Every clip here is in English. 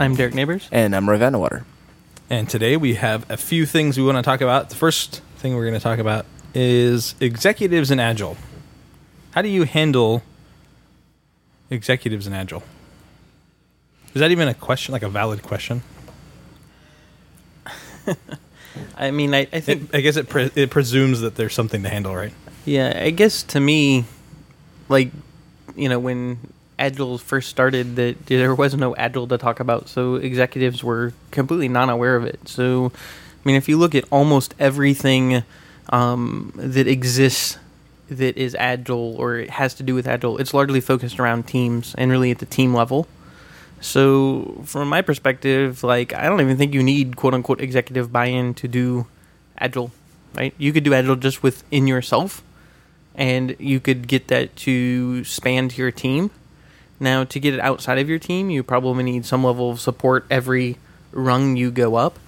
I'm Derek Neighbors. And I'm Ravenna Water. And today we have a few things we want to talk about. The first thing we're going to talk about is executives in Agile. How do you handle executives in Agile? Is that even a question, like a valid question? I mean, I think... I guess it presumes that there's something to handle, right? Yeah, I guess to me, like, you know, when Agile first started, there was no Agile to talk about, so executives were completely non-aware of it. So, I mean, if you look at almost everything that exists that is Agile or it has to do with Agile, it's largely focused around teams and really at the team level. So from my perspective, like, I don't even think you need quote-unquote executive buy-in to do Agile, right? You could do Agile just within yourself, and you could get that to span to your team. Now, to get it outside of your team, you probably need some level of support every rung you go up.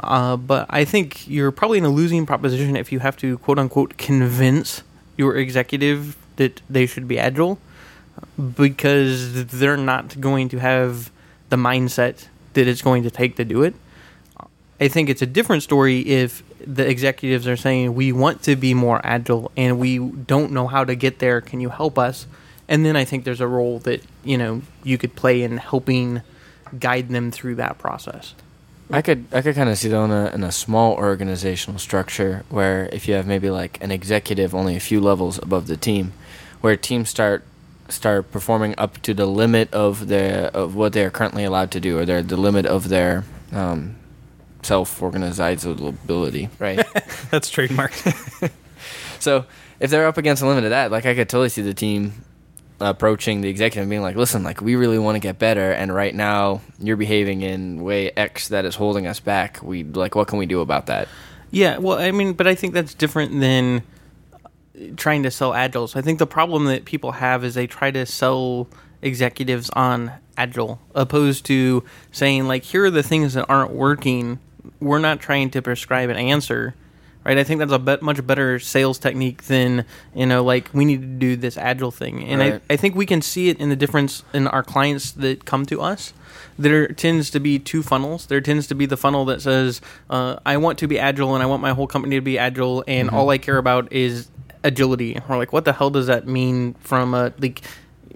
But I think you're probably in a losing proposition if you have to quote-unquote convince your executive that they should be Agile, because they're not going to have the mindset that it's going to take to do it. I think it's a different story if the executives are saying, we want to be more Agile and we don't know how to get there. Can you help us? And then I think there's a role that, you know, you could play in helping guide them through that process. I could kind of see that in a small organizational structure where if you have maybe like an executive only a few levels above the team, where teams start performing up to the limit of what they are currently allowed to do, or the limit of their self-organizability, right? That's trademarked. So if they're up against the limit of that, like, I could totally see the team approaching the executive and being like, listen, like, we really want to get better, and right now you're behaving in way X that is holding us back. We, like, what can we do about that? Yeah, well, I mean, but I think that's different than trying to sell Agile. So I think the problem that people have is they try to sell executives on Agile, opposed to saying, like, here are the things that aren't working. We're not trying to prescribe an answer, right? I think that's a much better sales technique than, you know, like, we need to do this Agile thing. And right. I think we can see it in the difference in our clients that come to us. There tends to be two funnels. There tends to be the funnel that says, I want to be Agile and I want my whole company to be Agile, and all I care about is agility. Or, like, what the hell does that mean from a, like,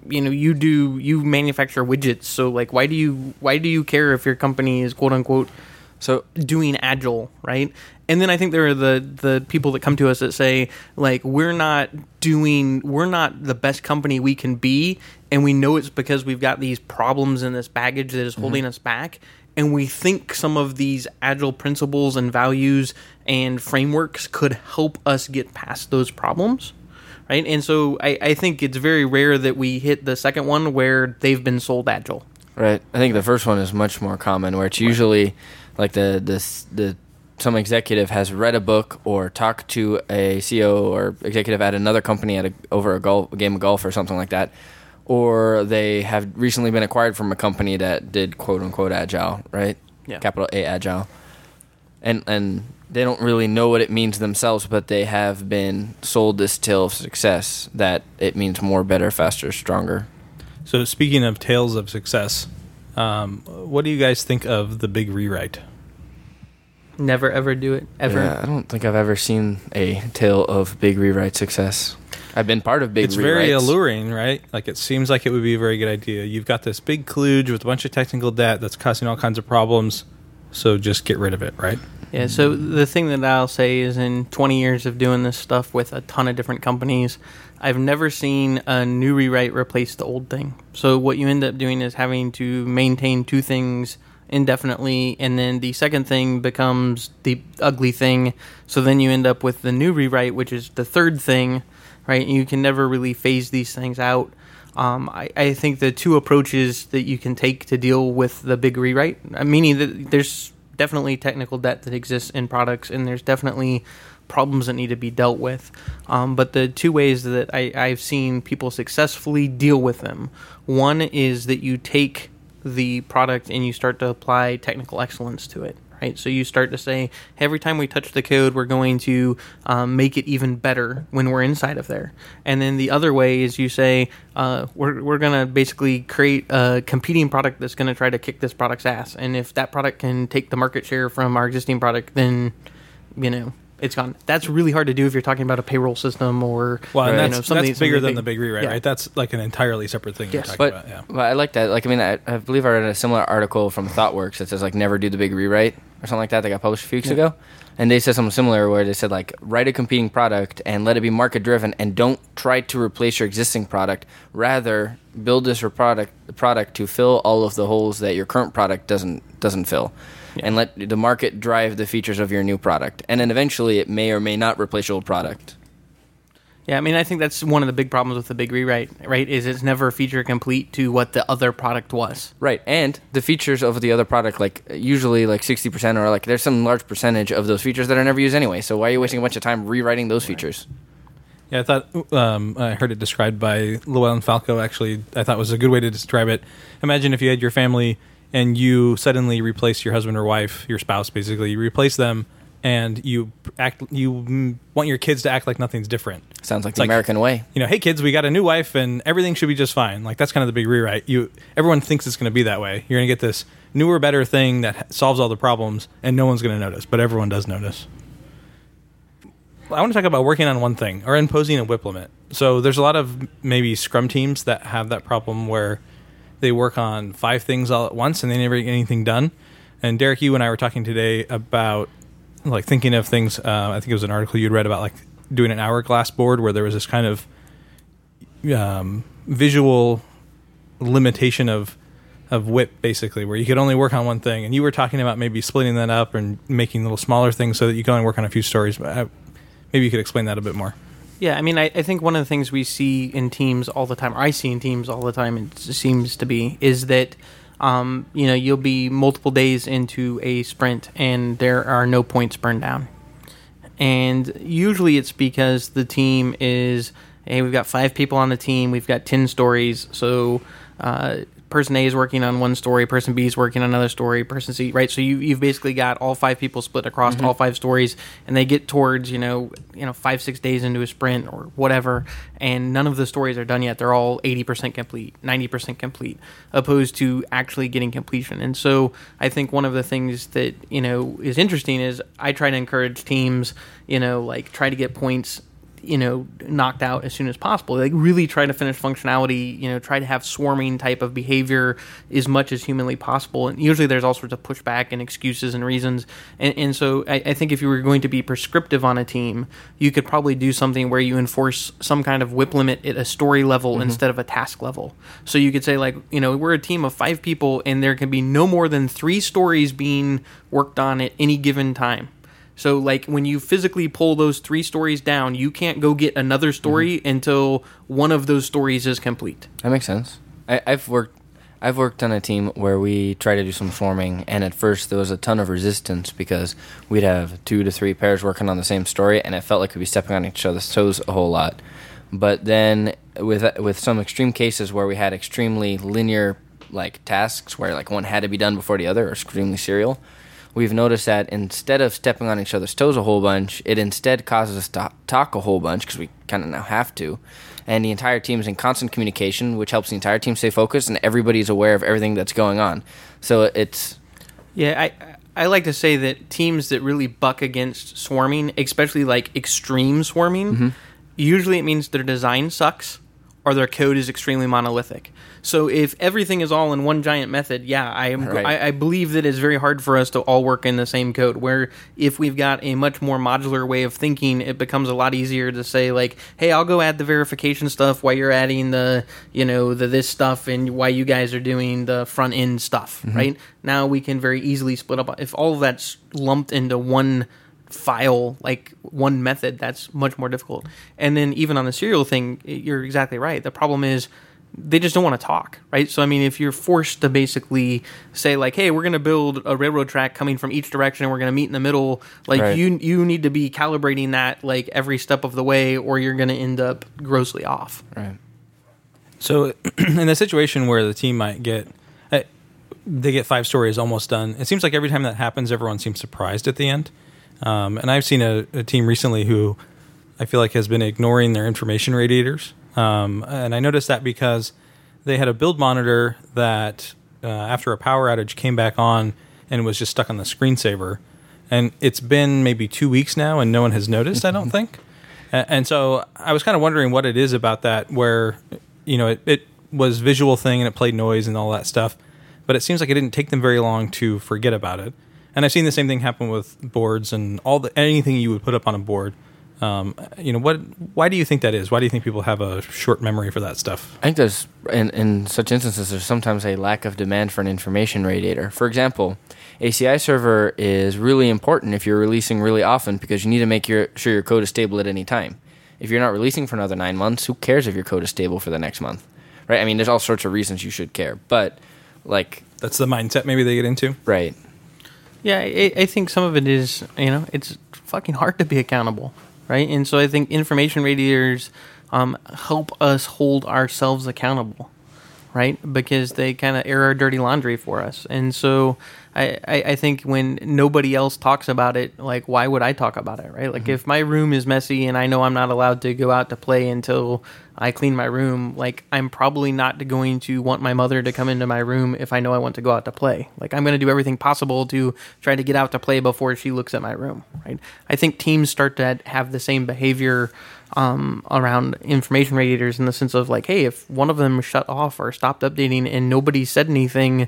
you know, you manufacture widgets, so, like, why do you care if your company is quote unquote so doing Agile, right? And then I think there are the people that come to us that say, like, we're not the best company we can be, and we know it's because we've got these problems and this baggage that is holding us back. And we think some of these Agile principles and values and frameworks could help us get past those problems, right? And so I think it's very rare that we hit the second one where they've been sold Agile. Right. I think the first one is much more common, where it's usually like some executive has read a book or talked to a CEO or executive at another company over a game of golf or something like that. Or they have recently been acquired from a company that did quote-unquote Agile, right? Yeah. Capital A Agile. And they don't really know what it means themselves, but they have been sold this tale of success that it means more, better, faster, stronger. So speaking of tales of success, what do you guys think of the big rewrite? Never, ever do it, ever. Yeah, I don't think I've ever seen a tale of big rewrite success. I've been part of big rewrites. It's very alluring, right? Like, it seems like it would be a very good idea. You've got this big kludge with a bunch of technical debt that's causing all kinds of problems, so just get rid of it, right? Yeah, so the thing that I'll say is, in 20 years of doing this stuff with a ton of different companies, I've never seen a new rewrite replace the old thing. So what you end up doing is having to maintain two things indefinitely, and then the second thing becomes the ugly thing, so then you end up with the new rewrite, which is the third thing, right? You can never really phase these things out. I think the two approaches that you can take to deal with the big rewrite, meaning that there's definitely technical debt that exists in products, and there's definitely problems that need to be dealt with. But the two ways that I've seen people successfully deal with them, one is that you take the product and you start to apply technical excellence to it. right? So you start to say, hey, every time we touch the code, we're going to make it even better when we're inside of there. And then the other way is you say, we're going to basically create a competing product that's going to try to kick this product's ass. And if that product can take the market share from our existing product, then, you know, it's gone. That's really hard to do if you're talking about a payroll system or that's bigger than the big rewrite, right? That's like an entirely separate thing you're talking about. Yeah. But I like that. Like, I mean, I believe I read a similar article from ThoughtWorks that says, like, never do the big rewrite or something like that. That got published a few weeks ago. And they said something similar where they said, like, write a competing product and let it be market-driven and don't try to replace your existing product. Rather, build this product to fill all of the holes that your current product doesn't fill. Yeah. And let the market drive the features of your new product. And then eventually it may or may not replace your old product. Yeah, I mean, I think that's one of the big problems with the big rewrite, right, is it's never feature complete to what the other product was. Right, and the features of the other product, like, usually, like, 60% or, like, there's some large percentage of those features that are never used anyway, so why are you wasting a bunch of time rewriting those features? Yeah, I thought I heard it described by Llewellyn Falco, actually. I thought was a good way to describe it. Imagine if you had your family and you suddenly replace your husband or wife, your spouse, basically. You replace them, and you want your kids to act like nothing's different. Sounds like it's the American way. You know, hey, kids, we got a new wife, and everything should be just fine. Like, that's kind of the big rewrite. Everyone thinks it's going to be that way. You're going to get this newer, better thing that solves all the problems, and no one's going to notice, but everyone does notice. I want to talk about working on one thing, or imposing a WIP limit. So there's a lot of maybe Scrum teams that have that problem where they work on 5 things all at once, and they never get anything done. And Derek, you and I were talking today about, like, thinking of things. I think it was an article you'd read about, like, doing an hourglass board where there was this kind of visual limitation of WIP, basically, where you could only work on one thing. And you were talking about maybe splitting that up and making little smaller things so that you can only work on a few stories. But maybe you could explain that a bit more. Yeah, I mean, I think one of the things we see in teams all the time, or I see in teams all the time, it seems to be, is that, you know, you'll be multiple days into a sprint and there are no points burned down. And usually it's because the team is, hey, we've got 5 people on the team, we've got 10 stories, so person A is working on one story, person B is working on another story, person C, right? So you've basically got all 5 people split across all 5 stories, and they get towards, you know, 5-6 days into a sprint or whatever, and none of the stories are done yet. They're all 80% complete, 90% complete, opposed to actually getting completion. And so I think one of the things that, you know, is interesting is I try to encourage teams, you know, like, try to get points, you know, knocked out as soon as possible. Like, really try to finish functionality, you know, try to have swarming type of behavior as much as humanly possible. And usually there's all sorts of pushback and excuses and reasons. And so I think if you were going to be prescriptive on a team, you could probably do something where you enforce some kind of WIP limit at a story level instead of a task level. So you could say, like, you know, we're a team of 5 people and there can be no more than 3 stories being worked on at any given time. So, like, when you physically pull those 3 stories down, you can't go get another story until one of those stories is complete. That makes sense. I've worked on a team where we tried to do some swarming, and at first there was a ton of resistance because we'd have 2 to 3 pairs working on the same story, and it felt like we'd be stepping on each other's toes a whole lot. But then with some extreme cases where we had extremely linear, like, tasks where, like, one had to be done before the other, or extremely serial, we've noticed that instead of stepping on each other's toes a whole bunch, it instead causes us to talk a whole bunch because we kind of now have to. And the entire team is in constant communication, which helps the entire team stay focused, and everybody's aware of everything that's going on. So it's... Yeah, I like to say that teams that really buck against swarming, especially, like, extreme swarming, usually it means their design sucks or their code is extremely monolithic. So if everything is all in one giant method, yeah, I believe that it's very hard for us to all work in the same code, where if we've got a much more modular way of thinking, it becomes a lot easier to say, like, hey, I'll go add the verification stuff while you're adding the, you know, the this stuff, and while you guys are doing the front end stuff, right? Now we can very easily split up. If all of that's lumped into one file, like one method, that's much more difficult. And then even on the serial thing, you're exactly right. The problem is they just don't want to talk, right? So, I mean, if you're forced to basically say, like, hey, we're going to build a railroad track coming from each direction and we're going to meet in the middle, like, right, you need to be calibrating that, like, every step of the way, or you're going to end up grossly off. Right. So in a situation where the team might get, they get 5 stories almost done. It seems like every time that happens, everyone seems surprised at the end. And I've seen a team recently who I feel like has been ignoring their information radiators. And I noticed that because they had a build monitor that after a power outage came back on and was just stuck on the screensaver. And it's been maybe 2 weeks now and no one has noticed, I don't think. And so I was kind of wondering what it is about that where, you know, it was visual thing and it played noise and all that stuff. But it seems like it didn't take them very long to forget about it. And I've seen the same thing happen with boards and anything you would put up on a board. You know, why do you think that is? Why do you think people have a short memory for that stuff? I think there's, in such instances, there's sometimes a lack of demand for an information radiator. For example, ACI server is really important if you're releasing really often because you need to make sure your code is stable at any time. If you're not releasing for another 9 months, who cares if your code is stable for the next month, right? I mean, there's all sorts of reasons you should care, but like... That's the mindset maybe they get into? Right. Yeah, I think some of it is, you know, it's fucking hard to be accountable. Right, and so I think information radiators help us hold ourselves accountable, right? Because they kind of air our dirty laundry for us. And so I think when nobody else talks about it, like, why would I talk about it, right? Like, if my room is messy and I know I'm not allowed to go out to play until I clean my room, like, I'm probably not going to want my mother to come into my room if I know I want to go out to play. Like, I'm going to do everything possible to try to get out to play before she looks at my room, right? I think teams start to have the same behavior around information radiators in the sense of, like, hey, if one of them shut off or stopped updating and nobody said anything,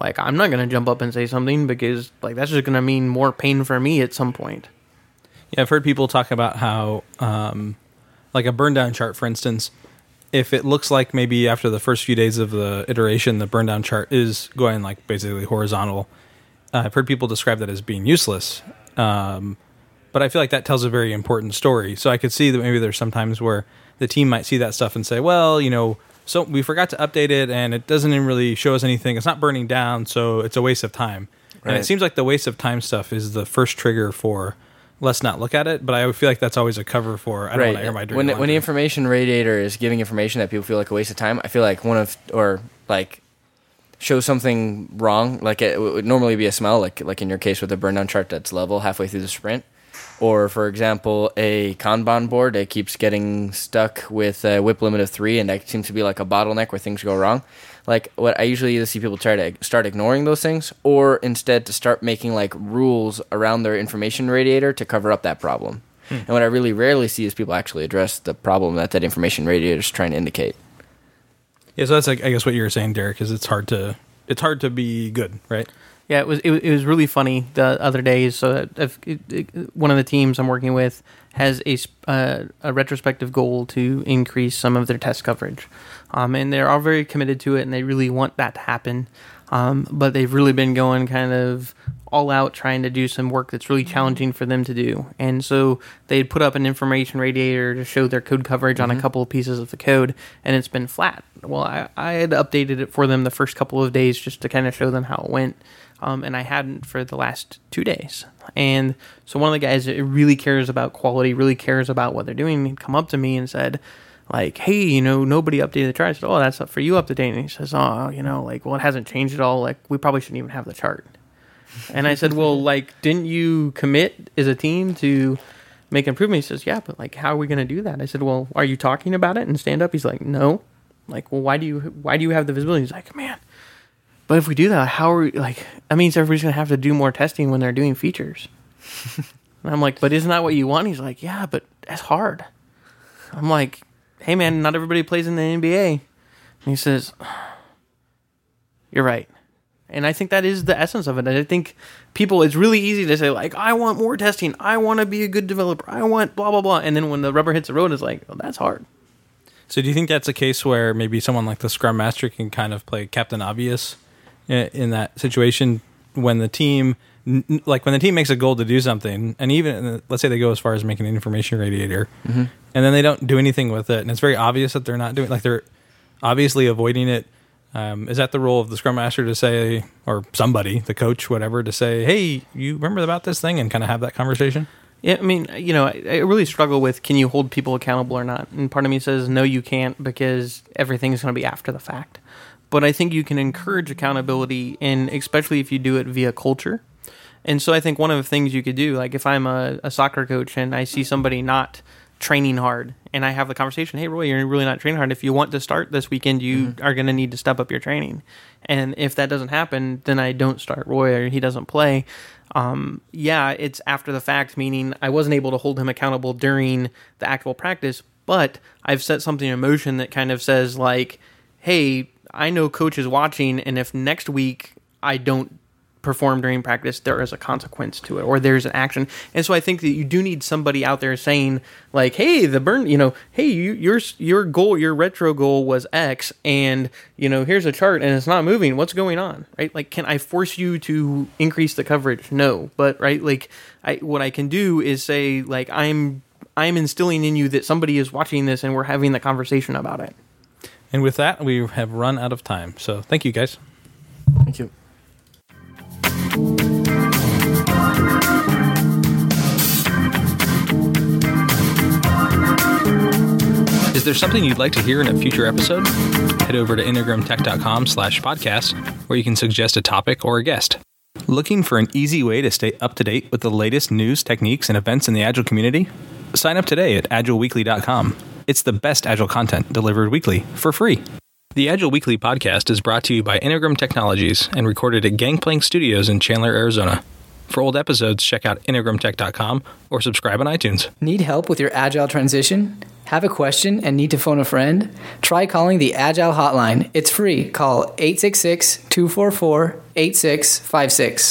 like, I'm not going to jump up and say something because, like, that's just going to mean more pain for me at some point. Yeah, I've heard people talk about how, like a burn-down chart, for instance, if it looks like maybe after the first few days of the iteration, the burn-down chart is going, like, basically horizontal. I've heard people describe that as being useless. But I feel like that tells a very important story. So I could see that maybe there's some times where the team might see that stuff and say, well, you know, so we forgot to update it, and it doesn't really show us anything. It's not burning down, so it's a waste of time. Right. And it seems like the waste of time stuff is the first trigger for let's not look at it, but I feel like that's always a cover for I don't want to air my dirty laundry. When the information radiator is giving information that people feel like a waste of time, I feel like shows something wrong. Like it would normally be a smell, like in your case with a burn-down chart that's level halfway through the sprint. Or, for example, a Kanban board that keeps getting stuck with a whip limit of 3, and that seems to be like a bottleneck where things go wrong. Like, what I usually either see people try to start ignoring those things, or instead to start making, like, rules around their information radiator to cover up that problem. And what I really rarely see is people actually address the problem that information radiator is trying to indicate. Yeah, so that's, like, I guess what you were saying, Derek, is it's hard to be good, right? Yeah, it was really funny the other day. So one of the teams I'm working with has a retrospective goal to increase some of their test coverage, and they're all very committed to it, and they really want that to happen. But they've really been going kind of all out trying to do some work that's really challenging for them to do. And so they put up an information radiator to show their code coverage on a couple of pieces of the code, and it's been flat. Well, I had updated it for them the first couple of days just to kind of show them how it went. And I hadn't for the last 2 days. And so one of the guys that really cares about quality, really cares about what they're doing, he'd come up to me and said, like, hey, you know, nobody updated the chart. I said, oh, that's up for you up to date. And he says, oh, you know, like, well, it hasn't changed at all. Like, we probably shouldn't even have the chart. And I said, well, like, didn't you commit as a team to make improvement? He says, yeah, but, like, how are we going to do that? I said, well, are you talking about it and stand up? He's like, no. Like, well, why do you have the visibility? He's like, man. But if we do that, how are we, like, that means everybody's going to have to do more testing when they're doing features. And I'm like, but isn't that what you want? He's like, yeah, but that's hard. I'm like, hey, man, not everybody plays in the NBA. And he says, you're right. And I think that is the essence of it. I think people, it's really easy to say, like, I want more testing. I want to be a good developer. I want blah, blah, blah. And then when the rubber hits the road, it's like, well, that's hard. So do you think that's a case where maybe someone like the Scrum Master can kind of play Captain Obvious in that situation when the team, like when the team makes a goal to do something, and even let's say they go as far as making an information radiator, and then they don't do anything with it, and it's very obvious that they're not doing, like they're obviously avoiding it. Is that the role of the Scrum Master to say, or somebody, the coach, whatever, to say, hey, you remember about this thing, and kind of have that conversation? Yeah, I mean, you know, I really struggle with, can you hold people accountable or not? And part of me says, no, you can't, because everything's going to be after the fact. But I think you can encourage accountability, and especially if you do it via culture. And so I think one of the things you could do, like if I'm a soccer coach and I see somebody not training hard and I have the conversation, hey, Roy, you're really not training hard. If you want to start this weekend, you are going to need to step up your training. And if that doesn't happen, then I don't start Roy or he doesn't play. It's after the fact, meaning I wasn't able to hold him accountable during the actual practice, but I've set something in motion that kind of says like, hey, I know coach is watching, and if next week I don't perform during practice, there is a consequence to it, or there's an action. And so I think that you do need somebody out there saying like, hey, your goal, your retro goal was X, and here's a chart and it's not moving. What's going on, right? Like, can I force you to increase the coverage? No, but right. Like what I can do is say like, I'm instilling in you that somebody is watching this and we're having the conversation about it. And with that, we have run out of time. So thank you, guys. Thank you. Is there something you'd like to hear in a future episode? Head over to EnneagramTech.com/podcast, where you can suggest a topic or a guest. Looking for an easy way to stay up to date with the latest news, techniques, and events in the Agile community? Sign up today at agileweekly.com. It's the best Agile content delivered weekly for free. The Agile Weekly podcast is brought to you by Enneagram Technologies and recorded at Gangplank Studios in Chandler, Arizona. For old episodes, check out EnneagramTech.com or subscribe on iTunes. Need help with your Agile transition? Have a question and need to phone a friend? Try calling the Agile Hotline. It's free. Call 866-244-8656.